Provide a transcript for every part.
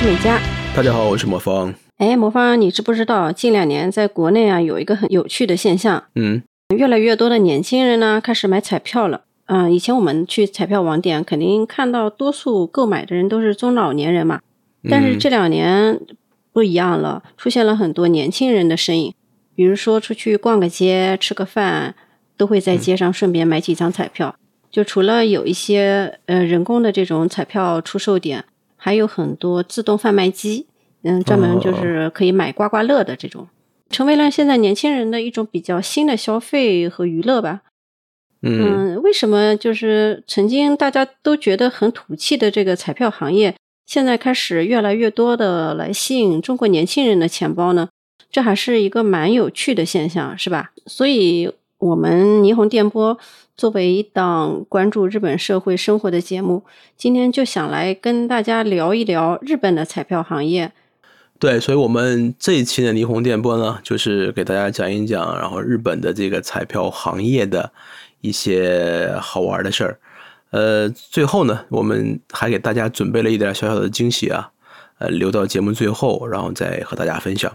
是美嘉。大家好，我是魔方。哎，魔方，你知不知道近两年在国内啊有一个很有趣的现象？越来越多的年轻人呢开始买彩票了。以前我们去彩票网点肯定看到多数购买的人都是中老年人嘛，但是这两年不一样了，出现了很多年轻人的身影。比如说出去逛个街吃个饭，都会在街上顺便买几张彩票。就除了有一些人工的这种彩票出售点，还有很多自动贩卖机，专门就是可以买刮刮乐的这种，成为了现在年轻人的一种比较新的消费和娱乐吧。为什么就是曾经大家都觉得很土气的这个彩票行业，现在开始越来越多的来吸引中国年轻人的钱包呢？这还是一个蛮有趣的现象，是吧？所以我们霓虹电波作为一档关注日本社会生活的节目，今天就想来跟大家聊一聊日本的彩票行业。对，所以我们这一期的霓虹电波呢，就是给大家讲一讲然后日本的这个彩票行业的一些好玩的事儿。最后呢，我们还给大家准备了一点小小的惊喜啊，留到节目最后，然后再和大家分享。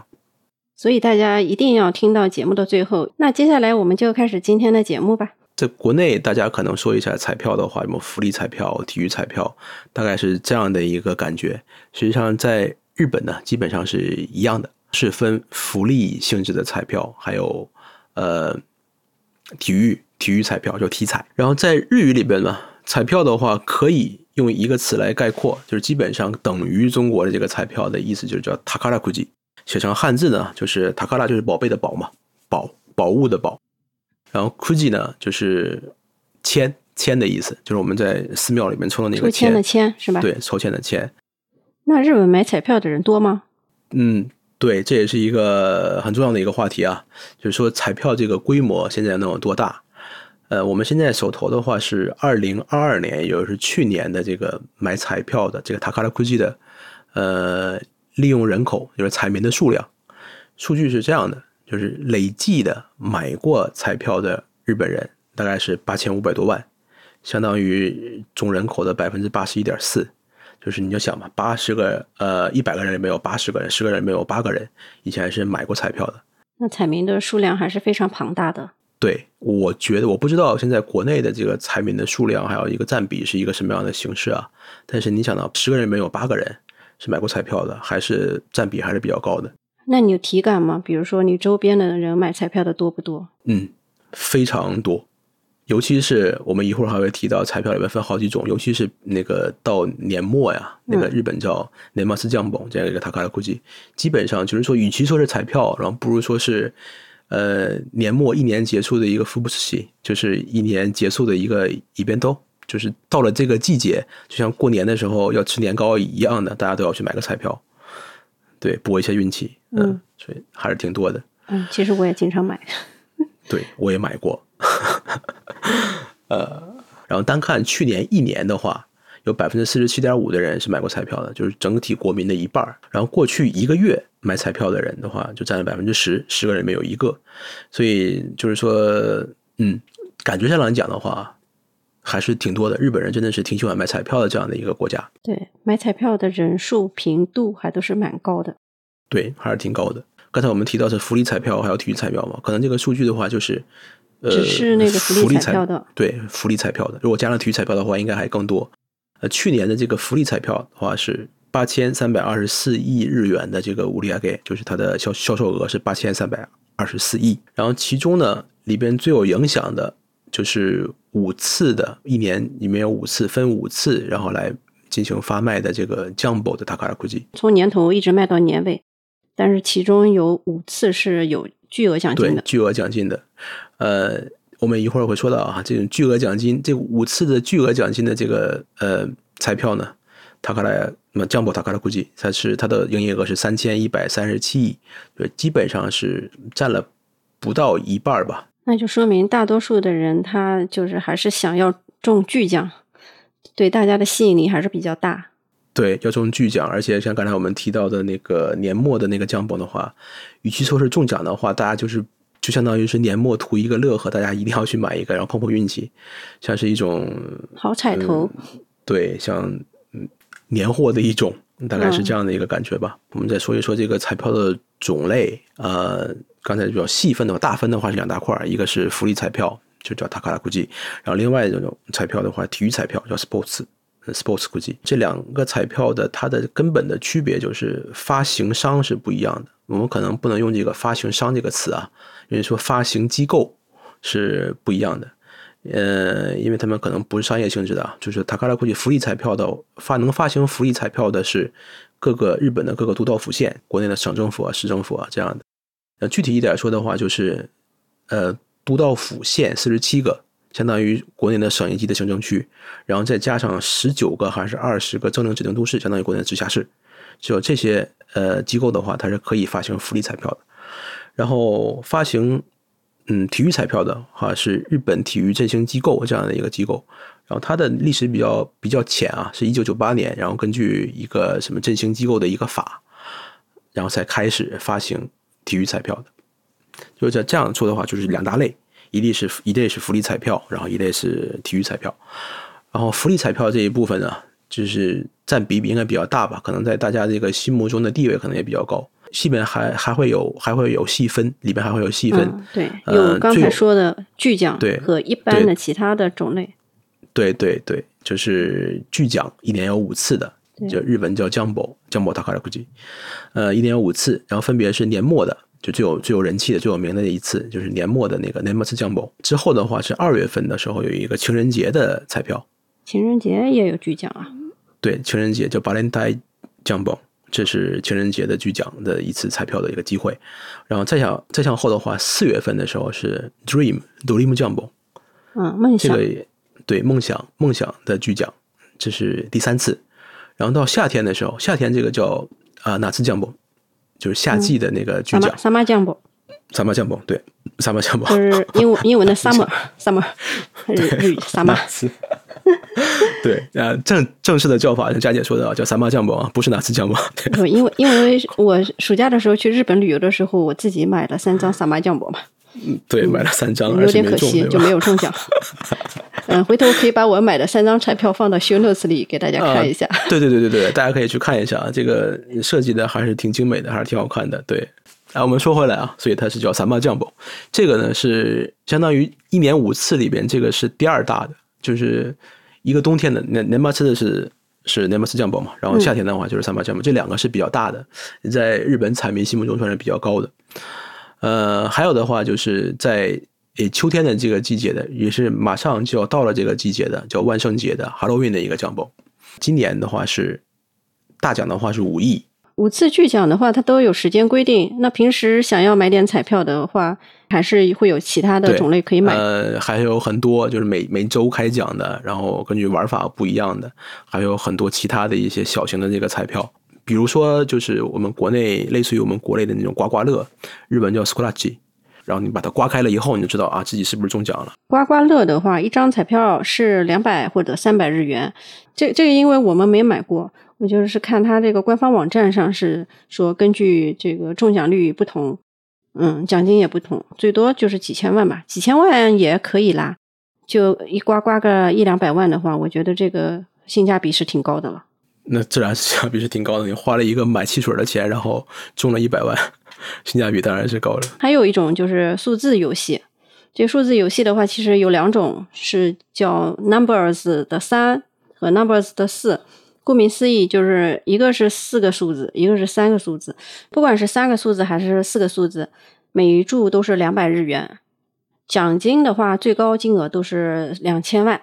所以大家一定要听到节目的最后。那接下来我们就开始今天的节目吧。在国内大家可能说一下彩票的话，有没有福利彩票、体育彩票，大概是这样的一个感觉。实际上在日本呢基本上是一样的，是分福利性质的彩票，还有体育彩票叫体彩。然后在日语里边呢，彩票的话可以用一个词来概括，就是基本上等于中国的这个彩票的意思，就是叫 Takarakuji，写成汉字呢就是塔卡拉，就是宝贝的宝嘛，宝物的宝。然后 Kuji 呢就是签的意思，就是我们在寺庙里面抽的那个签，抽签的签，是吧？对，抽签的签。那日本买彩票的人多吗？对，这也是一个很重要的一个话题啊，就是说彩票这个规模现在能有多大。我们现在手头的话是2022年，也就是去年的这个买彩票的这个塔卡拉 Kuji 的利用人口，就是彩民的数量。数据是这样的，就是累计的买过彩票的日本人大概是8500多万，相当于总人口的 81.4%。 就是你就想吧，100个人里面有80个人，10个人里面有8个人以前是买过彩票的。那彩民的数量还是非常庞大的。对，我觉得，我不知道现在国内的这个彩民的数量还有一个占比是一个什么样的形式啊，但是你想到10个人里面有8个人是买过彩票的，还是占比还是比较高的。那你有体感吗？比如说你周边的人买彩票的多不多？非常多。尤其是我们一会儿还会提到彩票里面分好几种，尤其是那个到年末呀，那个日本叫年末是Jumbo这样一个Takarakuji，基本上就是说与其说是彩票，然后不如说是年末一年结束的一个福布斯，就是一年结束的一个一边兜。就是到了这个季节，就像过年的时候要吃年糕一样的，大家都要去买个彩票，对，搏一些运气。所以还是挺多的。其实我也经常买。对，我也买过。然后单看去年一年的话，有 47.5% 的人是买过彩票的，就是整体国民的一半。然后过去一个月买彩票的人的话，就占了 10%， 10个人没有一个。所以就是说，感觉上来讲的话，还是挺多的。日本人真的是挺喜欢买彩票的这样的一个国家。对，买彩票的人数频度还都是蛮高的。对，还是挺高的。刚才我们提到是福利彩票还有体育彩票嘛，可能这个数据的话就是只是那个福利彩票的。对，福利彩票的，如果加上体育彩票的话应该还更多。去年的这个福利彩票的话是8324亿日元的这个売り上げ，就是它的销售额是8324亿。然后其中呢里边最有影响的就是5次的，一年里面有5次，分5次然后来进行发卖的这个 Jumbo 的 Takarakuji， 从年头一直卖到年尾，但是其中有5次是有巨额奖金的。对，巨额奖金的。我们一会儿会说到啊，这种巨额奖金，这5次的巨额奖金的这个彩票呢，Jumbo Takarakuji 它的营业额是3137亿，基本上是占了不到一半吧。那就说明大多数的人他就是还是想要中巨奖，对大家的吸引力还是比较大。对，要中巨奖，而且像刚才我们提到的那个年末的那个Jumbo的话，与其说是中奖的话，大家就相当于是年末图一个乐呵，大家一定要去买一个，然后碰碰运气，像是一种好彩头。对，像年货的一种。大概是这样的一个感觉吧。我们再说一说这个彩票的种类，刚才比较细分的话，大分的话是两大块，一个是福利彩票，就叫 Takarakuji， 然后另外一种彩票的话，体育彩票叫 Sports Kuji。 这两个彩票的它的根本的区别就是发行商是不一样的，我们可能不能用这个发行商这个词啊，因为说发行机构是不一样的，因为他们可能不是商业性质的啊，就是 Takarakuji 福利彩票的能发行福利彩票的是各个日本的各个都道府县、国内的省政府啊、市政府啊这样的。具体一点说的话，就是都道府县47个，相当于国内的省一级的行政区，然后再加上19个还是20个政令指定都市，相当于国内的直辖市。只有这些机构的话，它是可以发行福利彩票的。然后发行体育彩票的话是日本体育振兴机构这样的一个机构，然后它的历史比较浅啊，是1998年，然后根据一个什么振兴机构的一个法，然后才开始发行体育彩票的。就是这样说的话，就是两大类，一类是福利彩票，然后一类是体育彩票。然后福利彩票这一部分呢，就是占比应该比较大吧，可能在大家这个心目中的地位可能也比较高。基本还会有细分，里边还会有细分，对，有刚才说的巨奖和一般的其他的种类。对对 对， 对，就是巨奖一年有5次的，就日文叫 Jumbo Takarakuji， 一年有5次，然后分别是年末的，就最有人气的、最有名的那一次，就是年末的那个 年末 Jumbo。 之后的话是2月份的时候有一个情人节的彩票，情人节也有巨奖啊。对，情人节叫 Valentai Jumbo，这是情人节的巨奖的一次彩票的一个机会。然后再向后的话，4月份的时候是 Dream Jumbo， 梦想，这个对梦想的巨奖，这是第3次。然后到夏天的时候，夏天这个叫夏Jumbo，就是夏季的那个巨奖。Summer Jumbo， 对 ，Summer Jumbo 就是英文的 Summer， 日语 Summer。对，正式的叫法，像佳姐说的，叫三八酱包，不是哪次酱包。因为我暑假的时候去日本旅游的时候，我自己买了3张三八酱包嘛。对，买了3张，有点可惜，就没有中奖。回头可以把我买的3张彩票放到 show notes 里给大家看一下。对，大家可以去看一下，这个设计的还是挺精美的，还是挺好看的。对。我们说回来啊，所以它是叫三八酱包。这个呢是相当于一年5次里边，这个是第2大的，就是一个冬天的年末吃的是年末吃酱包嘛，然后夏天的话就是三八酱包，这两个是比较大的，在日本彩民心目中算是比较高的。还有的话就是在秋天的这个季节的，也是马上就要到了这个季节的，叫万圣节的 Halloween 的一个酱包。今年的话是大奖的话是5亿，5次巨奖的话它都有时间规定，那平时想要买点彩票的话还是会有其他的种类可以买。还有很多就是每周开奖的，然后根据玩法不一样的，还有很多其他的一些小型的这个彩票，比如说就是我们国内类似于我们国内的那种刮刮乐，日本叫 Sklarci， 然后你把它刮开了以后你就知道啊自己是不是中奖了。刮刮乐的话，一张彩票是200或者300日元，这个因为我们没买过，我就是看它这个官方网站上是说根据这个中奖率不同，奖金也不同，最多就是几千万吧，几千万也可以啦。就一刮个100-200万的话，我觉得这个性价比是挺高的了。那自然性价比是挺高的，你花了一个买汽水的钱，然后中了100万，性价比当然是高的。还有一种就是数字游戏，这数字游戏的话，其实有2种，是叫 Numbers 的3和 Numbers 的4。顾名思义，就是一个是4个数字，一个是3个数字，不管是3个数字还是4个数字，每一注都是200日元。奖金的话，最高金额都是2000万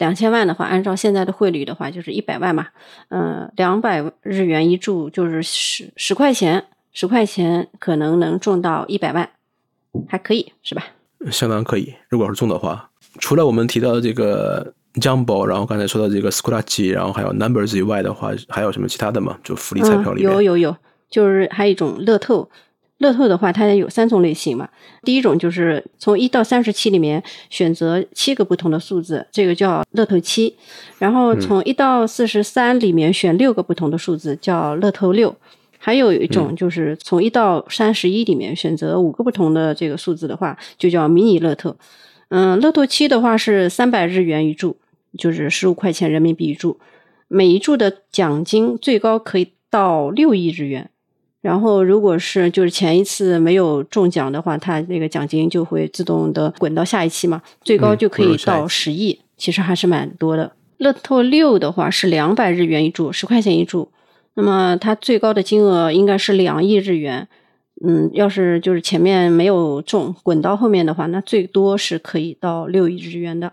，2000万的话，按照现在的汇率的话，就是100万嘛。200日元一注，就是10块钱，10块钱可能能中到100万，还可以是吧？相当可以，如果是中的话，除了我们提到的这个Jumbo， 然后刚才说到这个 Scratch， 然后还有 Numbers 以外的话，还有什么其他的吗？就福利彩票里面有，就是还有一种乐透。乐透的话，它有3种类型嘛。第一种就是从1到37里面选择7个不同的数字，这个叫乐透7。然后从1到43里面选6个不同的数字，叫乐透6。还有一种就是从1到31里面选择5个不同的这个数字的话，就叫迷你乐透。乐透7的话是300日元一注，就是15块钱人民币一注。每一注的奖金最高可以到6亿日元，然后如果是就是前一次没有中奖的话，它那个奖金就会自动的滚到下一期嘛，最高就可以到10亿、其实还是蛮多的。乐透6的话是200日元一注，10块钱一注，那么它最高的金额应该是2亿日元。要是就是前面没有中滚到后面的话，那最多是可以到6亿日元的。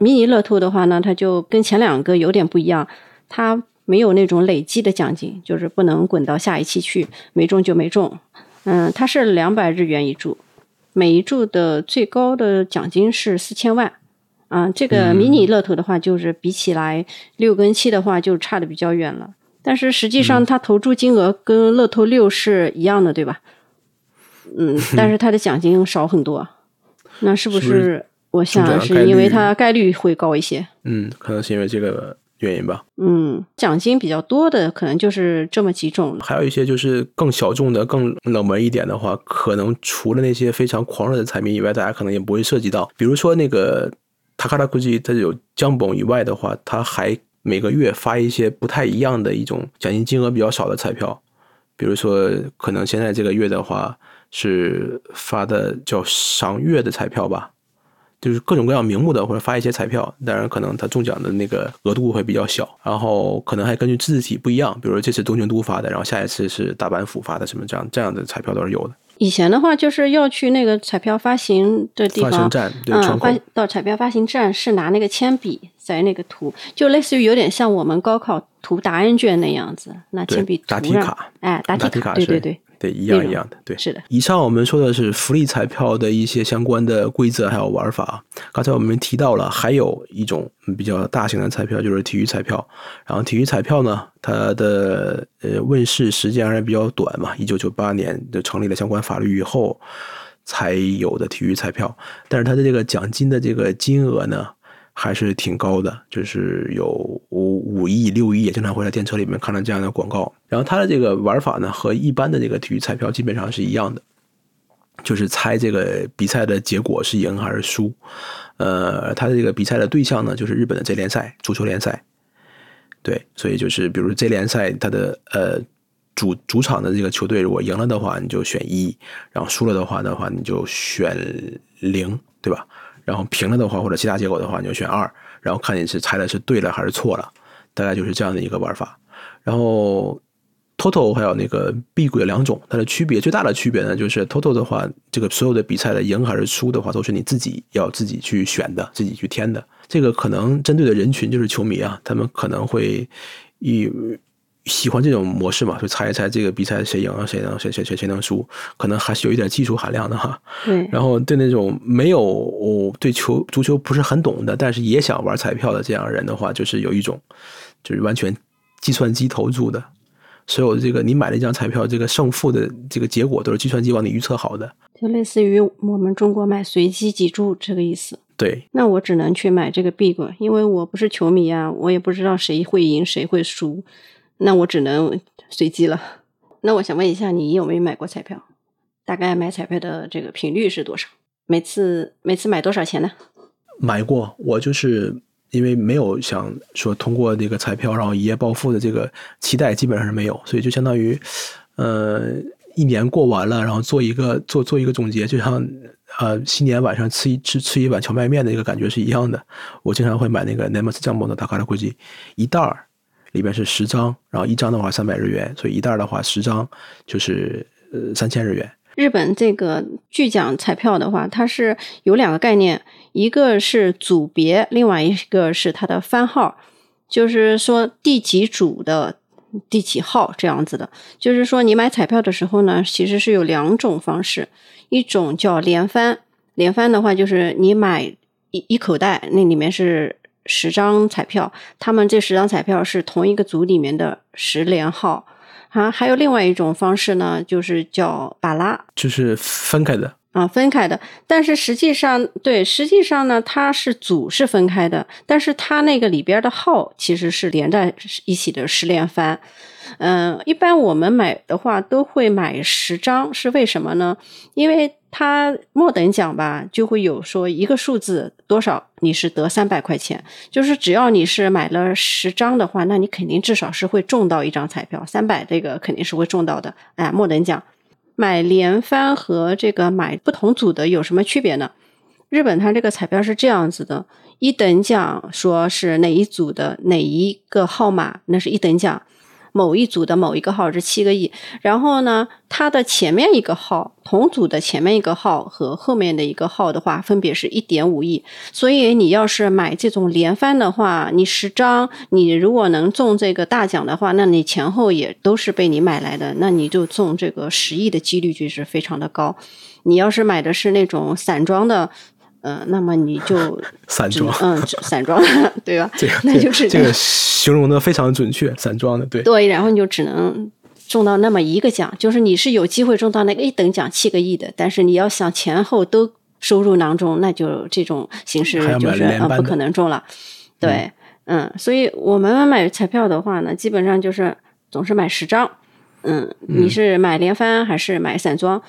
迷你乐透的话呢，它就跟前两个有点不一样，它没有那种累积的奖金，就是不能滚到下一期去，没中就没中。它是200日元一注，每一注的最高的奖金是4000万。这个迷你乐透的话，就是比起来6跟7的话就差得比较远了。但是实际上它投注金额跟乐透6是一样的，对吧？但是它的奖金少很多。那是不是我想是因为它概率会高一些？可能是因为这个原因吧。奖金比较多的可能就是这么几种，还有一些就是更小众的更冷门一点的话，可能除了那些非常狂热的产品以外，大家可能也不会涉及到。比如说那个 Takarakuji 它有 Jumbo 以外的话，它还每个月发一些不太一样的一种奖金金额比较少的彩票。比如说可能现在这个月的话是发的叫赏月的彩票吧，就是各种各样名目的或者发一些彩票，当然可能他中奖的那个额度会比较小，然后可能还根据自治体不一样，比如说这次东京都发的，然后下一次是大阪府发的，什么这样的彩票都是有的。以前的话就是要去那个彩票发行的地方，发行站，对，窗口到彩票发行站是拿那个铅笔在那个涂，就类似于有点像我们高考涂答案卷那样子，拿铅笔涂上，对，答题卡，答题卡，对对对对，一样的，对，是的。以上我们说的是福利彩票的一些相关的规则还有玩法。刚才我们提到了，还有一种比较大型的彩票就是体育彩票。然后体育彩票呢，它的问世时间还比较短嘛，1998年就成立了相关法律以后才有的体育彩票。但是它的这个奖金的这个金额呢，还是挺高的，就是有5亿6亿，也经常会在电车里面看到这样的广告。然后它的这个玩法呢和一般的这个体育彩票基本上是一样的，就是猜这个比赛的结果是赢还是输。它的这个比赛的对象呢就是日本的 J 联赛，足球联赛，对，所以就是比如 J 联赛它的主场的这个球队如果赢了的话你就选1，然后输了的话你就选0，对吧？然后平了的话或者其他结果的话你就选2，然后看你是猜的是对了还是错了，大概就是这样的一个玩法。然后 Toto 还有那个 B 股有两种，它的区别最大的区别呢就是 Toto 的话，这个所有的比赛的赢还是输的话都是你自己去选的，自己去填的。这个可能针对的人群就是球迷啊，他们可能会喜欢这种模式嘛，就猜一猜这个比赛谁赢啊，谁能输，可能还是有一点技术含量的哈。对。然后对那种没有对足球不是很懂的，但是也想玩彩票的这样的人的话，就是有一种就是完全计算机投注的，所有这个你买了一张彩票，这个胜负的这个结果都是计算机帮你预测好的，就类似于我们中国买随机几注这个意思。对。那我只能去买这个 big， 因为我不是球迷啊，我也不知道谁会赢谁会输。那我只能随机了。那我想问一下，你有没有买过彩票？大概买彩票的这个频率是多少？每次买多少钱呢？买过，我就是因为没有想说通过这个彩票然后一夜暴富的这个期待，基本上是没有，所以就相当于一年过完了，然后做一个总结，就像新年晚上吃一碗荞麦面的一个感觉是一样的。我经常会买那个 Numbers 帐篷的Takarakuji，一袋儿里边是10张，然后一张的话300日元，所以一袋的话10张就是3000日元。日本这个巨奖彩票的话，它是有两个概念，一个是组别，另外一个是它的番号，就是说第几组的第几号这样子的。就是说你买彩票的时候呢，其实是有两种方式，一种叫连番，连番的话就是你买一口袋，那里面是10张彩票，他们这10张彩票是同一个组里面的10连号。还有另外一种方式呢，就是叫巴拉，就是分开的，啊，分开的。但是实际上，对，实际上呢，它是组是分开的，但是它那个里边的号其实是连在一起的十连番。一般我们买的话都会买10张，是为什么呢？因为它末等奖吧，就会有说一个数字多少你是得300块钱，就是只要你是买了10张的话，那你肯定至少是会中到一张彩票，300这个肯定是会中到的。哎，末等奖。买连番和这个买不同组的有什么区别呢？日本它这个彩票是这样子的，一等奖说是哪一组的哪一个号码，那是一等奖，某一组的某一个号是7个亿，然后呢，它的前面一个号，同组的前面一个号和后面的一个号的话，分别是 1.5 亿。所以你要是买这种连番的话，你10张，你如果能中这个大奖的话，那你前后也都是被你买来的，那你就中这个10亿的几率就是非常的高。你要是买的是那种散装的，那么你就散装，散装的，对吧？那就是这个形容的非常准确，散装的，对。对，然后你就只能中到那么一个奖，就是你是有机会中到那个一等奖7个亿的，但是你要想前后都收入囊中，那就这种形式就是不可能中了。对，所以我们买彩票的话呢，基本上就是总是买10张。你是买连番还是买散装？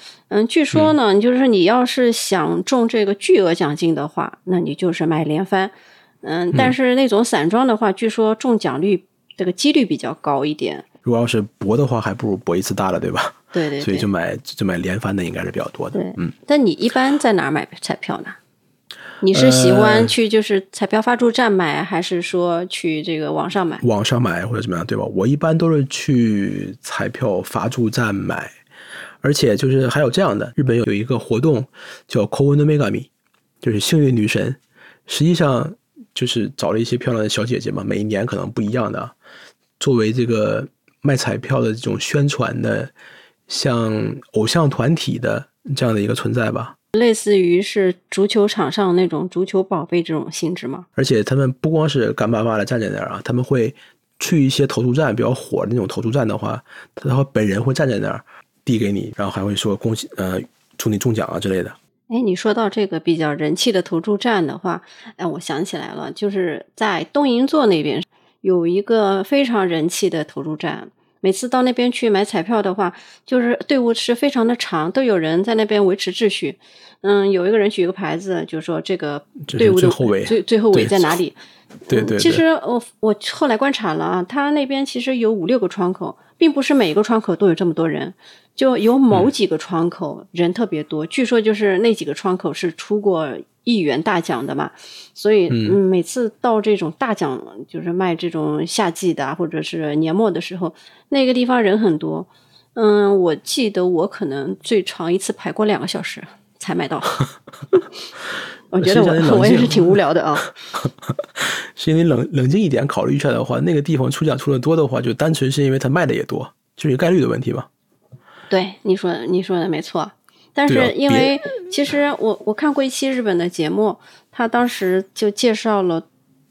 据说呢，就是你要是想中这个巨额奖金的话，那你就是买连番。但是那种散装的话，据说中奖率这个几率比较高一点。如果要是博的话，还不如博一次大了，对吧？对对对。所以就买连番的应该是比较多的。对，但你一般在哪买彩票呢？你是喜欢去就是彩票发注站买，还是说去这个网上买？网上买或者怎么样，对吧？我一般都是去彩票发注站买，而且就是还有这样的，日本有一个活动叫 Kouen no Megami， 就是幸运女神。实际上就是找了一些漂亮的小姐姐嘛，每一年可能不一样的，作为这个卖彩票的这种宣传的，像偶像团体的这样的一个存在吧。类似于是足球场上那种足球宝贝这种性质吗？而且他们不光是干巴巴的站在那儿啊，他们会去一些投注站比较火的那种投注站的话，他本人会站在那儿递给你，然后还会说恭喜，祝你中奖啊之类的。哎，你说到这个比较人气的投注站的话，哎，我想起来了，就是在东银座那边有一个非常人气的投注站。每次到那边去买彩票的话，就是队伍是非常的长，都有人在那边维持秩序。有一个人举一个牌子，就说这个队伍的最后尾在哪里。对对。其实我后来观察了啊，他那边其实有5-6个窗口，并不是每一个窗口都有这么多人，就有某几个窗口人特别多。据说就是那几个窗口是出过1亿元大奖的嘛，所以每次到这种大奖，就是卖这种夏季的或者是年末的时候，那个地方人很多。我记得我可能最长一次排过2个小时才买到。我觉得我也是挺无聊的啊。是因为冷静一点考虑一下的话，那个地方出奖出的多的话，就单纯是因为它卖的也多，就是概率的问题嘛。对，你说的没错。但是因为其实我看过一期日本的节目，他当时就介绍了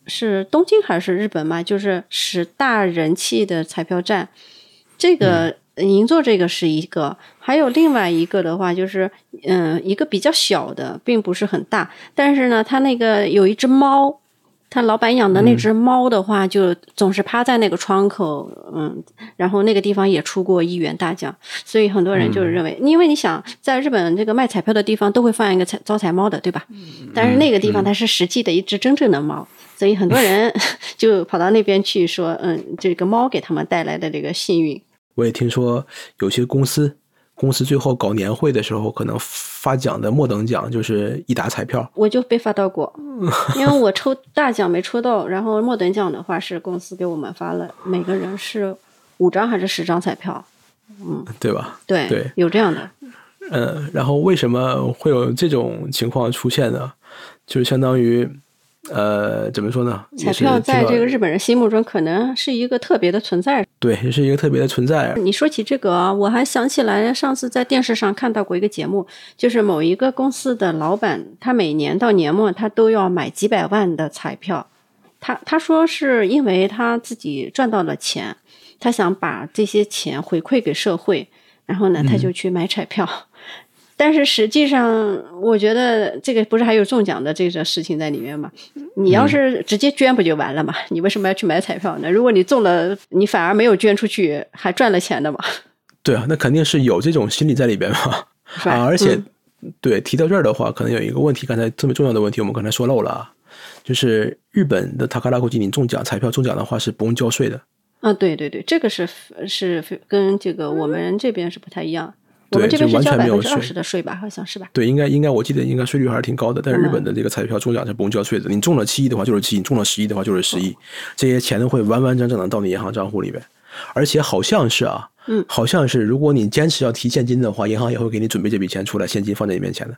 是东京还是日本嘛，就是10大人气的彩票站，这个银座这个是一个，还有另外一个的话就是一个比较小的，并不是很大，但是呢他那个有一只猫，他老板养的那只猫的话，就总是趴在那个窗口，然后那个地方也出过1亿元大奖，所以很多人就是认为，因为你想，在日本这个卖彩票的地方都会放一个招财猫的，对吧？但是那个地方它是实际的一只真正的猫，所以很多人就跑到那边去说，这个猫给他们带来的这个幸运。我也听说有些公司最后搞年会的时候，可能发奖的末等奖就是一沓彩票。我就被发到过，因为我抽大奖没抽到，然后末等奖的话是公司给我们发了，每个人是5张还是10张彩票，对吧？对，有这样的。然后为什么会有这种情况出现呢？就是相当于，怎么说呢？彩票在这个日本人心目中可能是一个特别的存在。对，是一个特别的存在。你说起这个啊，我还想起来上次在电视上看到过一个节目，就是某一个公司的老板，他每年到年末他都要买几百万的彩票。他说是因为他自己赚到了钱，他想把这些钱回馈给社会，然后呢他就去买彩票。但是实际上我觉得这个不是还有中奖的这个事情在里面吗？你要是直接捐不就完了嘛？你为什么要去买彩票呢？如果你中了你反而没有捐出去还赚了钱的嘛。对啊，那肯定是有这种心理在里边嘛。啊，而且、对，提到这儿的话可能有一个问题，刚才这么重要的问题我们刚才说漏了啊，就是日本的 Takarakuji 你中奖彩票中奖的话是不用交税的。啊，对对对，这个是跟这个我们这边是不太一样。我们这边是交20%的税吧，好像是吧？对，应该我记得应该税率还是挺高的。但是日本的这个彩票中奖是不用交税的，你中了7亿的话就是7亿，中了10亿的话就是10亿，这些钱都会完完整整的到你银行账户里面。而且好像是啊，好像是如果你坚持要提现金的话，银行也会给你准备这笔钱出来，现金放在你面前的。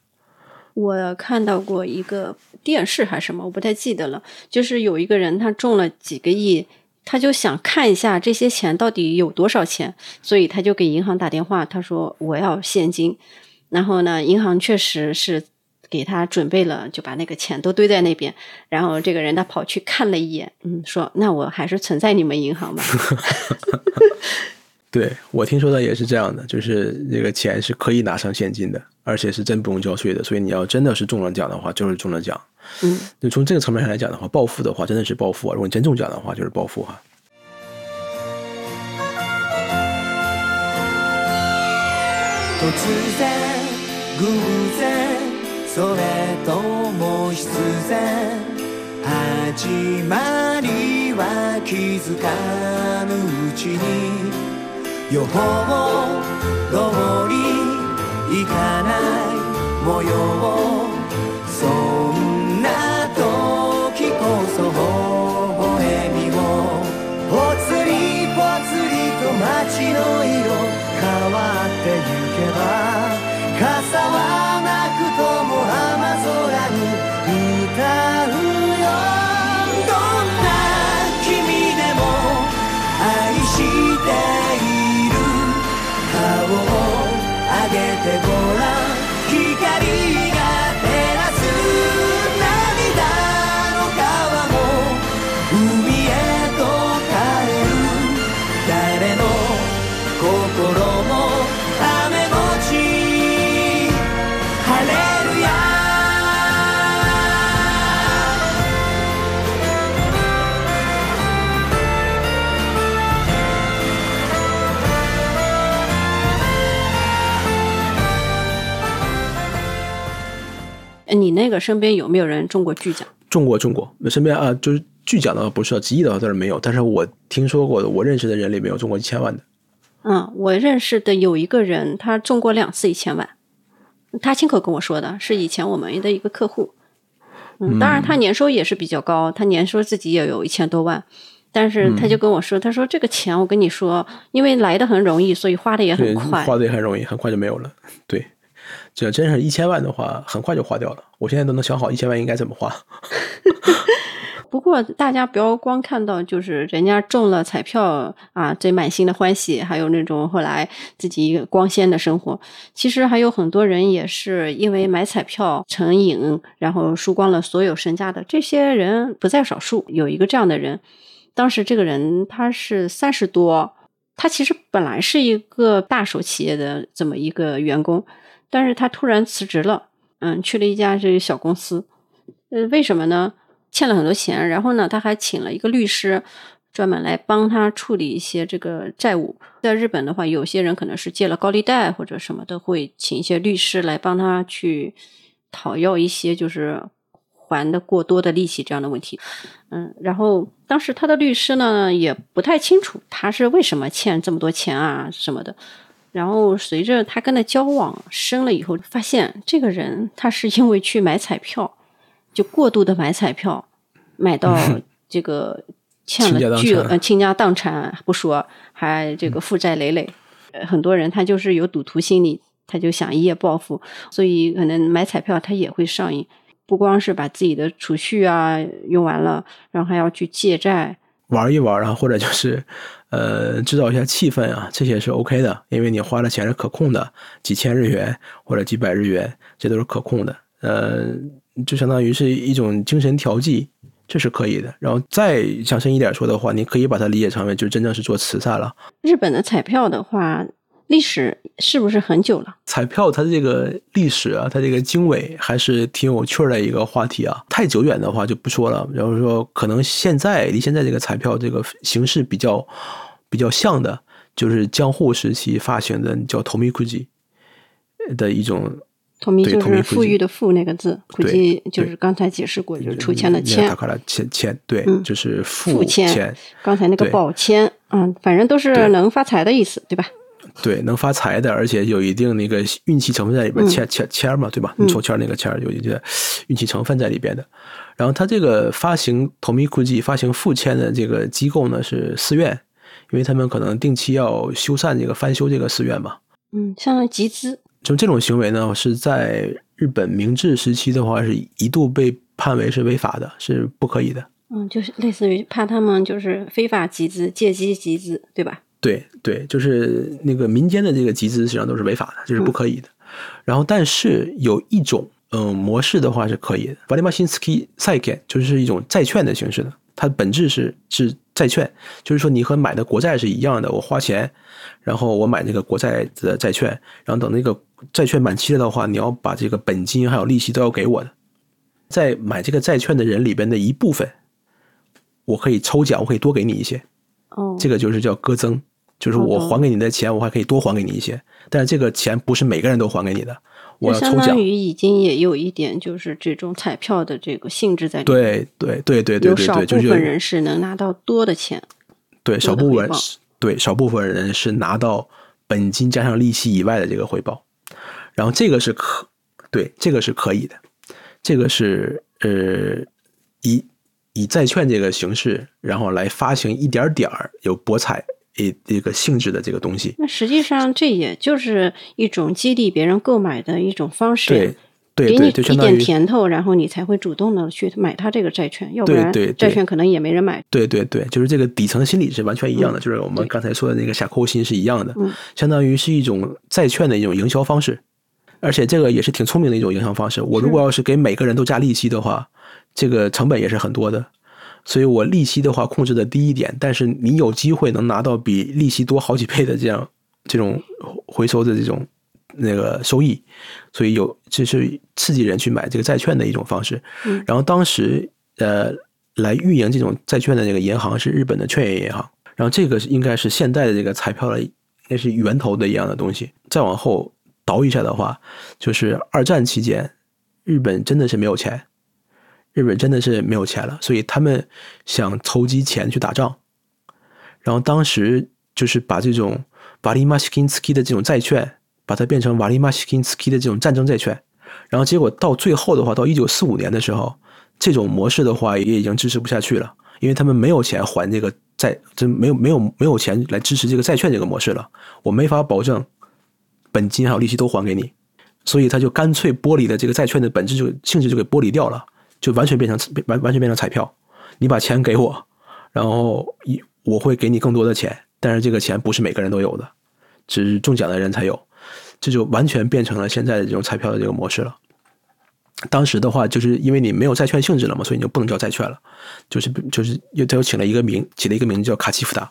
我看到过一个电视还是什么，我不太记得了，就是有一个人他中了几个亿。他就想看一下这些钱到底有多少钱，所以他就给银行打电话，他说我要现金。然后呢，银行确实是给他准备了，就把那个钱都堆在那边。然后这个人他跑去看了一眼，说那我还是存在你们银行吧。对，我听说的也是这样的，就是这个钱是可以拿上现金的，而且是真不用交税的，所以你要真的是中了奖的话就是中了奖。就从这个层面上来讲的话，暴富的话真的是暴富啊！如果你真中奖的话，就是暴富啊。你那个身边有没有人中过巨奖？中过，身边啊，就是巨奖的话不是啊，1亿的话当然没有，但是我听说过的，我认识的人里面有中过1000万的。我认识的有一个人，他中过2次1000万，他亲口跟我说的，是以前我们的一个客户。当然他年收也是比较高，他年收自己也有1000多万，但是他就跟我说，他说这个钱我跟你说，因为来的很容易，所以花的也很快，花的也很容易，很快就没有了，对。只要真是1000万的话很快就花掉了，我现在都能想好1000万应该怎么花。不过大家不要光看到就是人家中了彩票啊，这满心的欢喜，还有那种后来自己光鲜的生活，其实还有很多人也是因为买彩票成瘾，然后输光了所有身家的，这些人不在少数。有一个这样的人，当时这个人他是30多，他其实本来是一个大手企业的这么一个员工，但是他突然辞职了，去了一家这个小公司。为什么呢？欠了很多钱，然后呢，他还请了一个律师，专门来帮他处理一些这个债务。在日本的话，有些人可能是借了高利贷或者什么的，会请一些律师来帮他去讨要一些就是还的过多的利息这样的问题。然后当时他的律师呢，也不太清楚他是为什么欠这么多钱啊什么的。然后随着他跟他交往深了以后，发现这个人他是因为去买彩票，就过度的买彩票，买到这个欠了巨额，倾家荡产不说，还这个负债累累。很多人他就是有赌徒心理，他就想一夜暴富，所以可能买彩票他也会上瘾，不光是把自己的储蓄啊用完了，然后还要去借债。玩一玩啊，或者就是制造一下气氛啊，这些是 OK 的，因为你花的钱是可控的，几千日元或者几百日元，这都是可控的。就相当于是一种精神调剂，这是可以的。然后再想深一点说的话，你可以把它理解成为就真正是做慈善了。日本的彩票的话，历史是不是很久了？彩票它这个历史啊，它这个经纬还是挺有趣的一个话题啊。太久远的话就不说了，然后说可能现在离现在这个彩票这个形式比较像的，就是江户时期发行的叫 Tomikuji 的一种。Tomi 就是富裕的富那个字，估计就是刚才解释过，就是出钱的钱。钱对、嗯，就是富钱。刚才那个宝钱，嗯，反正都是能发财的意思，对吧？对，能发财的，而且有一定那个运气成分在里边，签嘛，对吧？你抽签那个签有一些运气成分在里边的。然后他这个发行 Tomikuji 发行富签的这个机构呢是寺院，因为他们可能定期要修缮这个翻修这个寺院嘛。嗯，像集资。就这种行为呢，是在日本明治时期的话，是一度被判为是违法的，是不可以的。嗯，就是类似于怕他们就是非法集资、借机集资，对吧？对对，就是那个民间的这个集资实际上都是违法的，就是不可以的。嗯、然后，但是有一种模式的话是可以的，ワレマシンスキ債券就是一种债券的形式的，它本质是债券，就是说你和买的国债是一样的，我花钱，然后我买这个国债的债券，然后等那个。债券满期了的话，你要把这个本金还有利息都要给我的。在买这个债券的人里边的一部分，我可以抽奖，我可以多给你一些。哦，这个就是叫割增，就是我还给你的钱，我还可以多还给你一些。但是这个钱不是每个人都还给你的，我要抽奖。相当于已经也有一点就是这种彩票的这个性质在里面。对，有少部分人是能拿到多的钱。对，少部分人是拿到本金加上利息以外的这个回报。然后这个是这个是可以的，这个是以债券这个形式，然后来发行一点点有博彩这个性质的这个东西。那实际上这也就是一种激励别人购买的一种方式，对，给你一点甜头，然后你才会主动的去买它这个债券，要不然债券可能也没人买。对，就是这个底层心理是完全一样的，就是我们刚才说的那个下扣心是一样的，相当于是一种债券的一种营销方式。而且这个也是挺聪明的一种营销方式，我如果要是给每个人都加利息的话，这个成本也是很多的，所以我利息的话控制的低一点，但是你有机会能拿到比利息多好几倍的这种回收的这种那个收益，所以这是刺激人去买这个债券的一种方式。然后当时来运营这种债券的这个银行是日本的劝业银行，然后这个应该是现代的这个彩票的，那是源头的一样的东西。再往后倒一下的话，就是二战期间日本真的是没有钱了，所以他们想筹集钱去打仗，然后当时就是把这种バリマシキンスキ的这种债券把它变成瓦利马西金斯基的这种战争债券，然后结果到最后的话，到1945年的时候，这种模式的话也已经支持不下去了，因为他们没有钱还这个债，没有钱来支持这个债券这个模式了，我没法保证本金还有利息都还给你，所以他就干脆剥离了这个债券的本质性质就给剥离掉了，就完全变成彩票，你把钱给我，然后我会给你更多的钱，但是这个钱不是每个人都有的，只是中奖的人才有。这就完全变成了现在的这种彩票的这个模式了。当时的话，就是因为你没有债券性质了嘛，所以你就不能叫债券了，就是他又起了一个名字叫卡奇福达，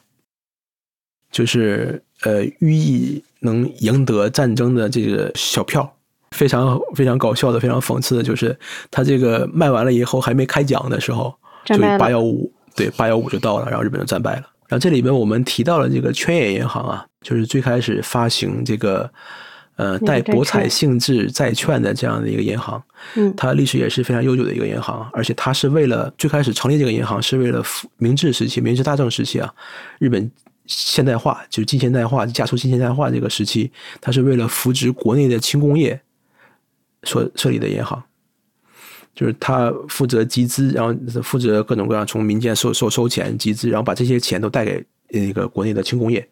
就是寓意能赢得战争的这个小票。非常非常搞笑的，非常讽刺的就是，他这个卖完了以后还没开奖的时候，就815，对815就到了，然后日本就战败了。然后这里边我们提到了这个圈野银行啊，就是最开始发行这个。带博彩性质债券的这样的一个银行，它历史也是非常悠久的一个银行，而且它是为了最开始成立这个银行是为了明治时期、明治大正时期啊，日本现代化就是近现代化、加速近现代化这个时期，它是为了扶植国内的轻工业所设立的银行，就是它负责集资，然后负责各种各样从民间收钱集资，然后把这些钱都带给那个国内的轻工业，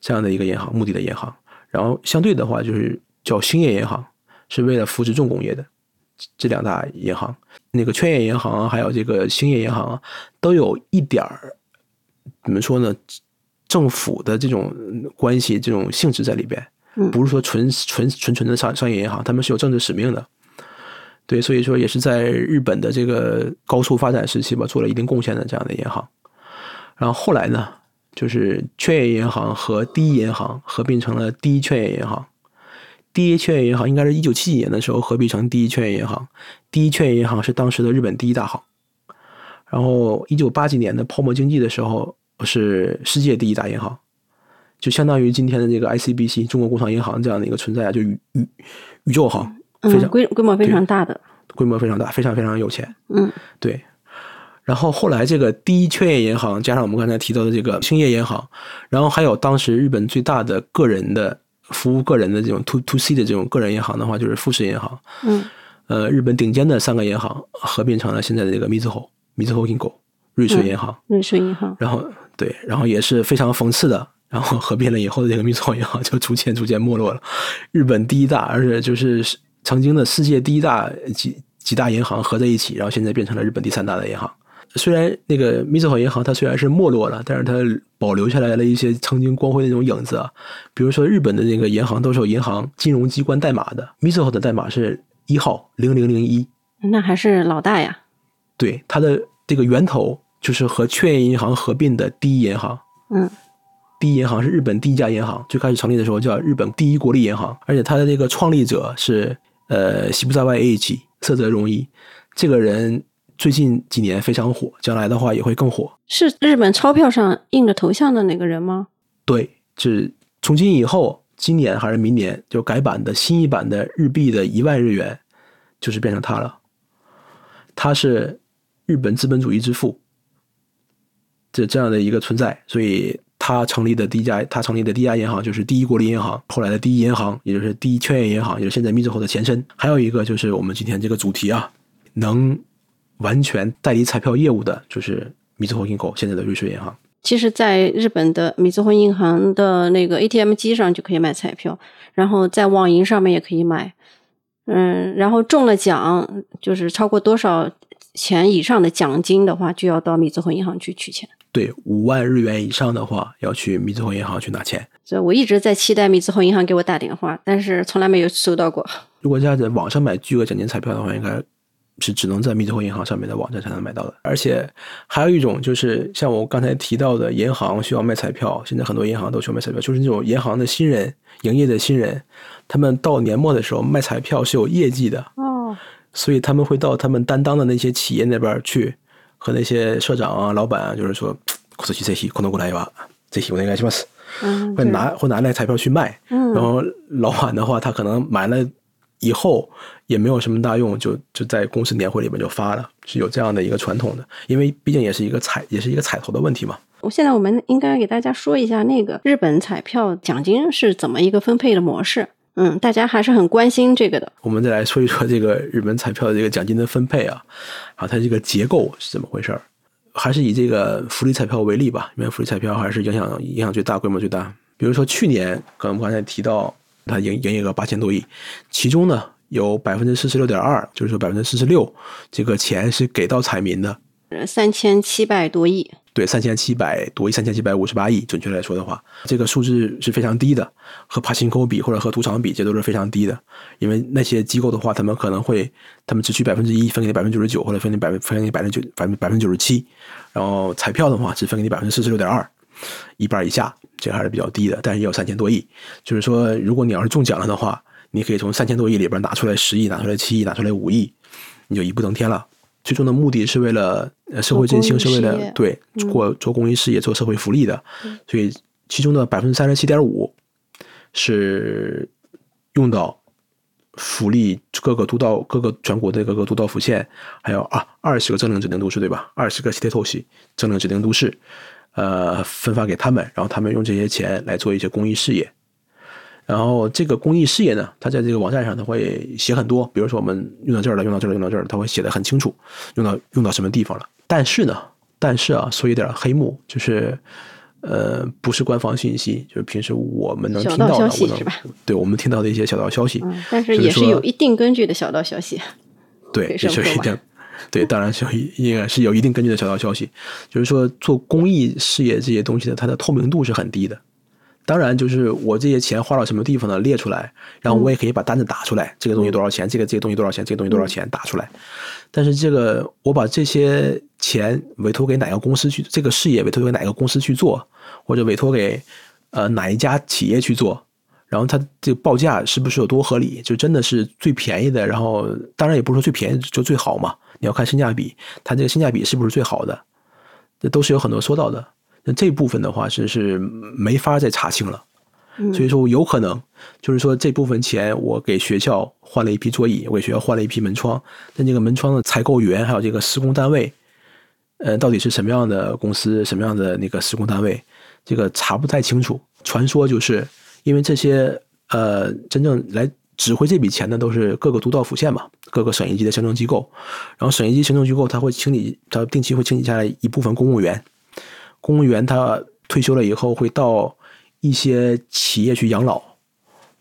这样的一个银行，目的的银行。然后相对的话就是叫兴业银行，是为了扶持重工业的，这两大银行，那个劝业银行还有这个兴业银行都有一点怎么说呢，政府的这种关系这种性质在里边，不是说纯的商业银行，他们是有政治使命的。对，所以说也是在日本的这个高速发展时期吧，做了一定贡献的这样的银行。然后后来呢，就是雀跃银行和第一银行合并成了第一雀跃银行。第一雀跃银行应该是1971年的时候合并成第一雀跃银行，第一雀跃银行是当时的日本第一大行，然后1980年的泡沫经济的时候是世界第一大银行，就相当于今天的这个 ICBC 中国工商银行这样的一个存在，就宇宙行，非常规模非常大的，规模非常大，非常非常有钱。嗯，对。然后后来这个第一雀跃银行加上我们刚才提到的这个兴业银行，然后还有当时日本最大的个人的服务个人的这种 2C 的这种个人银行的话，就是富士银行。嗯，日本顶尖的三个银行合并成了现在的这个Mizuho Kinko 瑞穗银行。瑞穗银行。然后对，然后也是非常讽刺的。然后合并了以后的这个Mizuho银行就逐渐没落了。日本第一大，而且就是曾经的世界第一大几大银行合在一起，然后现在变成了日本第三大的银行。虽然那个Mizuho银行它虽然是没落了，但是它保留下来了一些曾经光辉的那种影子啊。比如说日本的那个银行都是有银行金融机关代码的，Mizuho的代码是1号0001。那还是老大呀。对，它的这个源头就是和雀跃银行合并的第一银行。嗯。第一银行是日本第一家银行，最开始成立的时候叫日本第一国立银行，而且它的这个创立者是西部萨外 A.H. 色泽荣一，这个人最近几年非常火，将来的话也会更火。是日本钞票上印着头像的那个人吗？对，是从今以后，今年还是明年就改版的新一版的日币的1万日元，就是变成他了。他是日本资本主义之父，这样的一个存在，所以。他成立的第一家银行就是第一国立银行，后来的第一银行，也就是第一雀跃银行，也就是现在Mizuho的前身。还有一个就是我们今天这个主题啊，能完全代理彩票业务的，就是Mizuho Kinko，现在的瑞穗银行。其实，在日本的Mizuho银行的那个 ATM 机上就可以买彩票，然后在网银上面也可以买。嗯，然后中了奖，就是超过多少钱以上的奖金的话，就要到Mizuho银行去取钱。对，5万日元以上的话，要去Mizuho银行去拿钱。所以我一直在期待Mizuho银行给我打电话，但是从来没有收到过。如果在网上买巨额奖金彩票的话，应该是只能在Mizuho银行上面的网站才能买到的。而且还有一种就是像我刚才提到的，银行需要卖彩票，现在很多银行都需要卖彩票，就是那种银行的新人，营业的新人，他们到年末的时候卖彩票是有业绩的，哦，所以他们会到他们担当的那些企业那边去。和那些社长啊、老板啊，就是说，今年ぜひこのぐらいはぜひお願いします。会拿那彩票去卖，然后老板的话，他可能买了以后也没有什么大用，就在公司年会里面就发了，是有这样的一个传统的，因为毕竟也是一个彩头的问题嘛。现在我们应该给大家说一下那个日本彩票奖金是怎么一个分配的模式。嗯，大家还是很关心这个的。我们再来说一说这个日本彩票的这个奖金的分配啊，啊，它这个结构是怎么回事？还是以这个福利彩票为例吧，因为福利彩票还是影响最大、规模最大。比如说去年，我们刚才提到它营业额8000多亿，其中呢有 46.2%， 就是说 46% 这个钱是给到彩民的，3700多亿。对，3700多亿，3758亿，准确来说的话，这个数字是非常低的，和帕辛科比或者和赌场比，这都是非常低的。因为那些机构的话，他们只取 1% 分给你 99%， 或者分给你 97%， 然后彩票的话只分给你 46.2%， 一半以下，这还是比较低的，但是也有3000多亿。就是说如果你要是中奖了的话，你可以从3000多亿里边拿出来10亿，拿出来7亿，拿出来5亿，你就一步登天了。最终的目的是为了社会振兴，是为了对做公益事业、做社会福利的，所以其中的 37.5% 是用到福利各个全国的各个都道府县，还有20个政令指定都市，对吧？20个state政令指定都市，分发给他们，然后他们用这些钱来做一些公益事业。然后这个公益事业呢，它在这个网站上它会写很多，比如说我们用到这儿了，用到这儿了，用到这儿了，它会写得很清楚，用到什么地方了。但是啊，说一点黑幕，就是不是官方信息，就是平时我们能听到的，小道消息是吧？对，我们听到的一些小道消息，但是也是有一定根据的小道消息。对，也是一定，对，当然是也是有一定根据的小道消息，就是说做公益事业这些东西的，它的透明度是很低的。当然就是我这些钱花到什么地方呢列出来，然后我也可以把单子打出来，这个东西多少钱，这个东西多少钱，这个东西多少钱打出来。但是这个我把这些钱委托给哪个公司去，这个事业委托给哪个公司去做，或者委托给哪一家企业去做，然后它这个报价是不是有多合理，就真的是最便宜的，然后当然也不是说最便宜就最好嘛，你要看性价比，它这个性价比是不是最好的，这都是有很多说到的。那这部分的话是没法再查清了，所以说有可能就是说这部分钱我给学校换了一批桌椅，我给学校换了一批门窗，但这个门窗的采购员还有这个施工单位到底是什么样的公司，什么样的那个施工单位，这个查不太清楚。传说就是因为这些真正来指挥这笔钱的都是各个都道府县嘛，各个省一级的行政机构，然后省一级行政机构他会清理，他定期会清理下来一部分公务员，公务员他退休了以后会到一些企业去养老，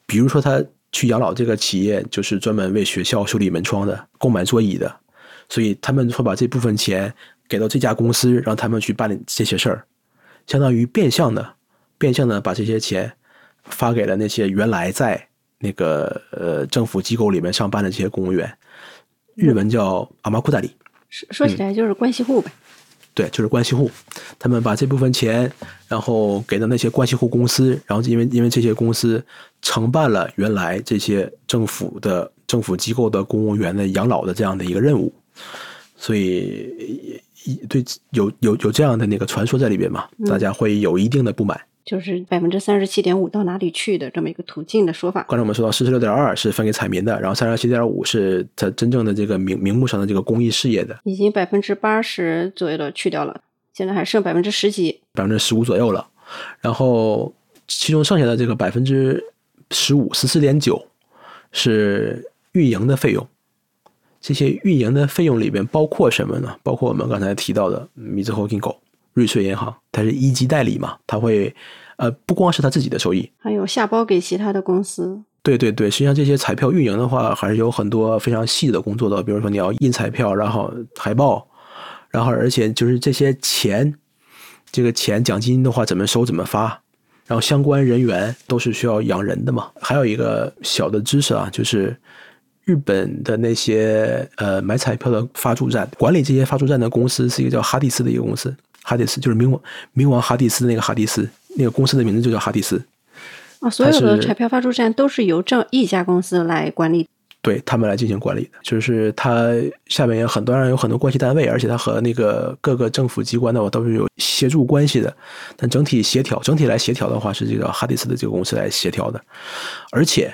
比如说他去养老这个企业就是专门为学校修理门窗的，购买桌椅的，所以他们会把这部分钱给到这家公司，让他们去办理这些事儿，相当于变相的把这些钱发给了那些原来在那个政府机构里面上班的这些公务员，日文叫阿玛库达里，说起来就是关系户呗。对，就是关系户，他们把这部分钱然后给到那些关系户公司，然后因为这些公司承办了原来这些政府机构的公务员的养老的这样的一个任务，所以对有这样的那个传说在里边嘛，大家会有一定的不满。就是 37.5% 到哪里去的这么一个途径的说法。刚才我们说到 46.2% 是分给彩民的，然后 37.5% 是它真正的这个名目上的这个公益事业的，已经 80% 左右的去掉了，现在还剩 10% 几， 15% 左右了。然后其中剩下的这个 15% 14.9% 是运营的费用，这些运营的费用里边包括什么呢？包括我们刚才提到的米兹侯金狗瑞穗银行，它是一级代理嘛，它会不光是它自己的收益，还有下包给其他的公司。对对对，实际上这些彩票运营的话还是有很多非常细的工作的，比如说你要印彩票，然后海报，然后而且就是这些钱，这个钱奖金的话怎么收怎么发，然后相关人员都是需要养人的嘛。还有一个小的知识啊，就是日本的那些买彩票的发注站，管理这些发注站的公司是一个叫哈蒂斯的一个公司，哈迪斯就是冥王哈迪斯的那个哈迪斯，那个公司的名字就叫哈迪斯啊。所有的彩票发注站都是由一家公司来管理，对，他们来进行管理的，就是它下面有很多关系单位，而且它和那个各个政府机关的话都是有协助关系的，但整体来协调的话是这个哈迪斯的这个公司来协调的。而且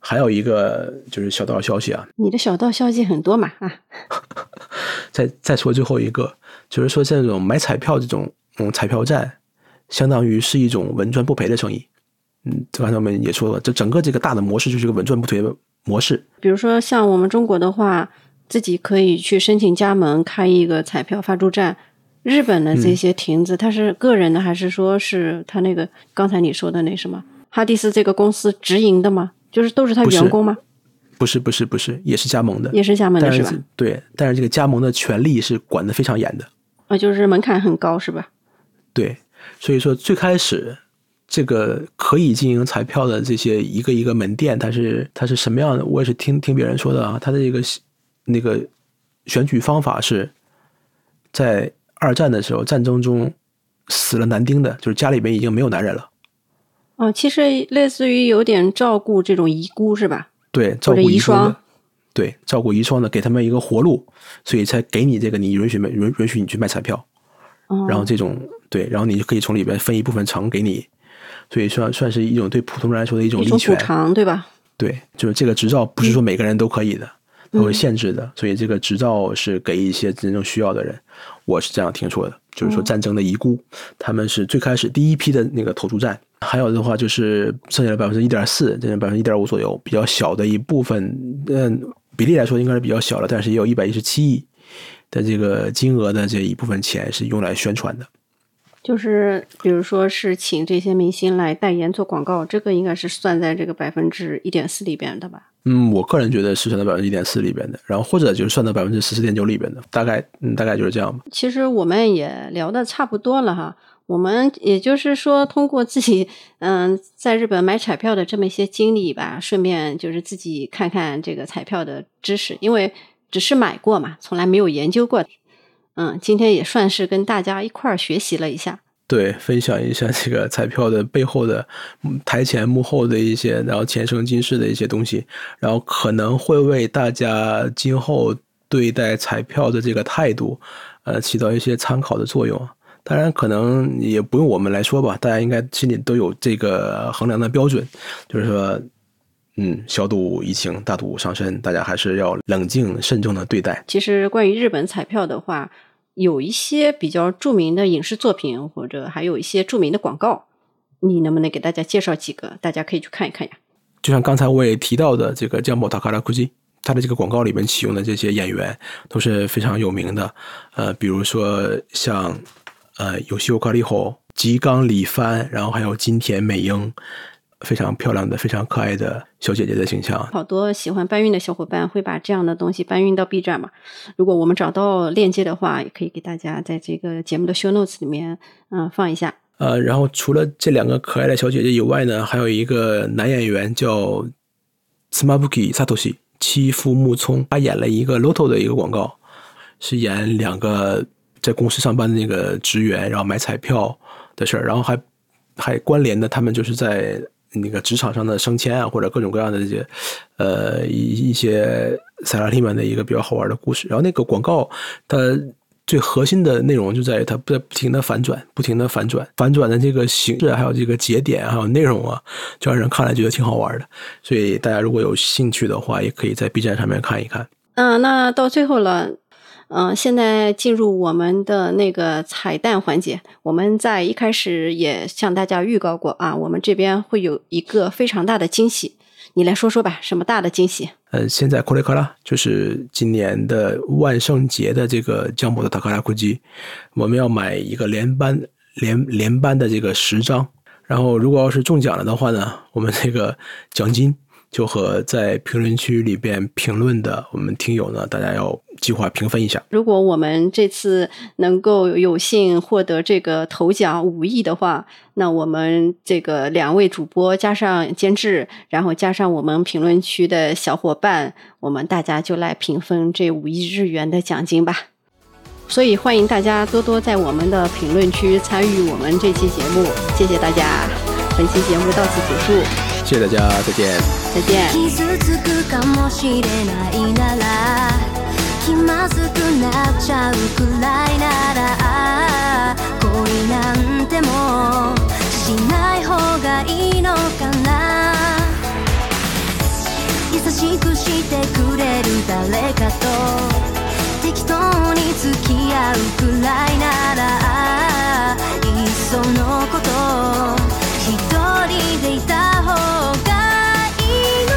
还有一个就是小道消息啊，你的小道消息很多嘛啊！再说最后一个，就是说这种买彩票这种彩票站，相当于是一种稳赚不赔的生意。刚才我们也说了，这整个这个大的模式就是个稳赚不赔的模式。比如说像我们中国的话，自己可以去申请加盟开一个彩票发注站。日本的这些亭子，它是个人的还是说是他那个刚才你说的那什么哈迪斯这个公司直营的吗？就是都是他员工吗？不是，也是加盟的，是吧？对，但是这个加盟的权利是管得非常严的啊，就是门槛很高是吧？对，所以说最开始这个可以经营彩票的这些一个一个门店，它是什么样的？我也是听别人说的啊，它的这个那个选举方法是在二战的时候战争中死了男丁的，就是家里边已经没有男人了。哦，其实类似于有点照顾这种遗孤是吧？对，照顾遗孀的，对，照顾遗孀的，给他们一个活路，所以才给你这个，你允许你去卖彩票，然后这种对，然后你就可以从里边分一部分成给你，所以算是一种对普通人来说的一种利权，补偿对吧？对，就是这个执照不是说每个人都可以的，它会限制的，所以这个执照是给一些真正需要的人。我是这样听说的，就是说战争的遗孤，他们是最开始第一批的那个投注站。还有的话就是剩下的 1.4%， 这 1.5% 左右，比较小的一部分，比例来说应该是比较小了，但是也有117亿的这个金额的这一部分钱是用来宣传的，就是比如说是请这些明星来代言做广告，这个应该是算在这个 1.4% 里边的吧？我个人觉得是算在 1.4% 里边的，然后或者就是算在 14.9% 里边的，大概就是这样吧。其实我们也聊的差不多了哈。我们也就是说通过自己在日本买彩票的这么一些经历吧，顺便就是自己看看这个彩票的知识，因为只是买过嘛，从来没有研究过。今天也算是跟大家一块儿学习了一下。对，分享一下这个彩票的背后的台前幕后的一些，然后前生今世的一些东西，然后可能会为大家今后对待彩票的这个态度起到一些参考的作用。当然可能也不用我们来说吧，大家应该心里都有这个衡量的标准，就是说小赌怡情，大赌伤身，大家还是要冷静慎重的对待。其实关于日本彩票的话，有一些比较著名的影视作品，或者还有一些著名的广告，你能不能给大家介绍几个，大家可以去看一看呀？就像刚才我也提到的这个 Jumbo Takarakuji， 他的这个广告里面启用的这些演员都是非常有名的，比如说像有西欧卡利后、吉冈里帆，然后还有金田美英，非常漂亮的、非常可爱的小姐姐的形象。好多喜欢搬运的小伙伴会把这样的东西搬运到 B 站嘛。如果我们找到链接的话，也可以给大家在这个节目的 show notes 里面放一下。然后除了这两个可爱的小姐姐以外呢，还有一个男演员叫 Tsumabuki Satoshi 妻夫木聪，他演了一个 Loto 的一个广告，是演两个在公司上班的那个职员，然后买彩票的事儿，然后还关联的他们就是在那个职场上的升迁啊，或者各种各样的这些一些萨拉利曼的一个比较好玩的故事。然后那个广告它最核心的内容就在于它不停的反转的这个形式，还有这个节点，还有内容啊，就让人看来觉得挺好玩的。所以大家如果有兴趣的话，也可以在 B 站上面看一看。那到最后了，现在进入我们的那个彩蛋环节。我们在一开始也向大家预告过啊，我们这边会有一个非常大的惊喜，你来说说吧，什么大的惊喜？现在これから就是今年的万圣节的这个Jumbo的Takarakuji，我们要买一个连班的这个10张，然后如果要是中奖了的话呢，我们这个奖金就和在评论区里边评论的我们听友呢，大家要计划平分一下。如果我们这次能够有幸获得这个头奖5亿的话，那我们这个2位主播加上监制，然后加上我们评论区的小伙伴，我们大家就来平分这5亿日元的奖金吧。所以欢迎大家多多在我们的评论区参与我们这期节目，谢谢大家，本期节目到此结束。谢谢大家，再见。再见。傷つくかもしれないなら、気まずくなっちゃうくらいなら、恋なんてもしない方がいいのかな。優しくしてくれる誰かと適当に付き合うくらいなら、いっそのこと一人でいた方がいいの。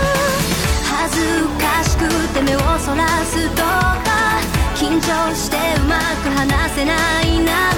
恥ずかしくて目をそらすとか、緊張してうまく話せないな。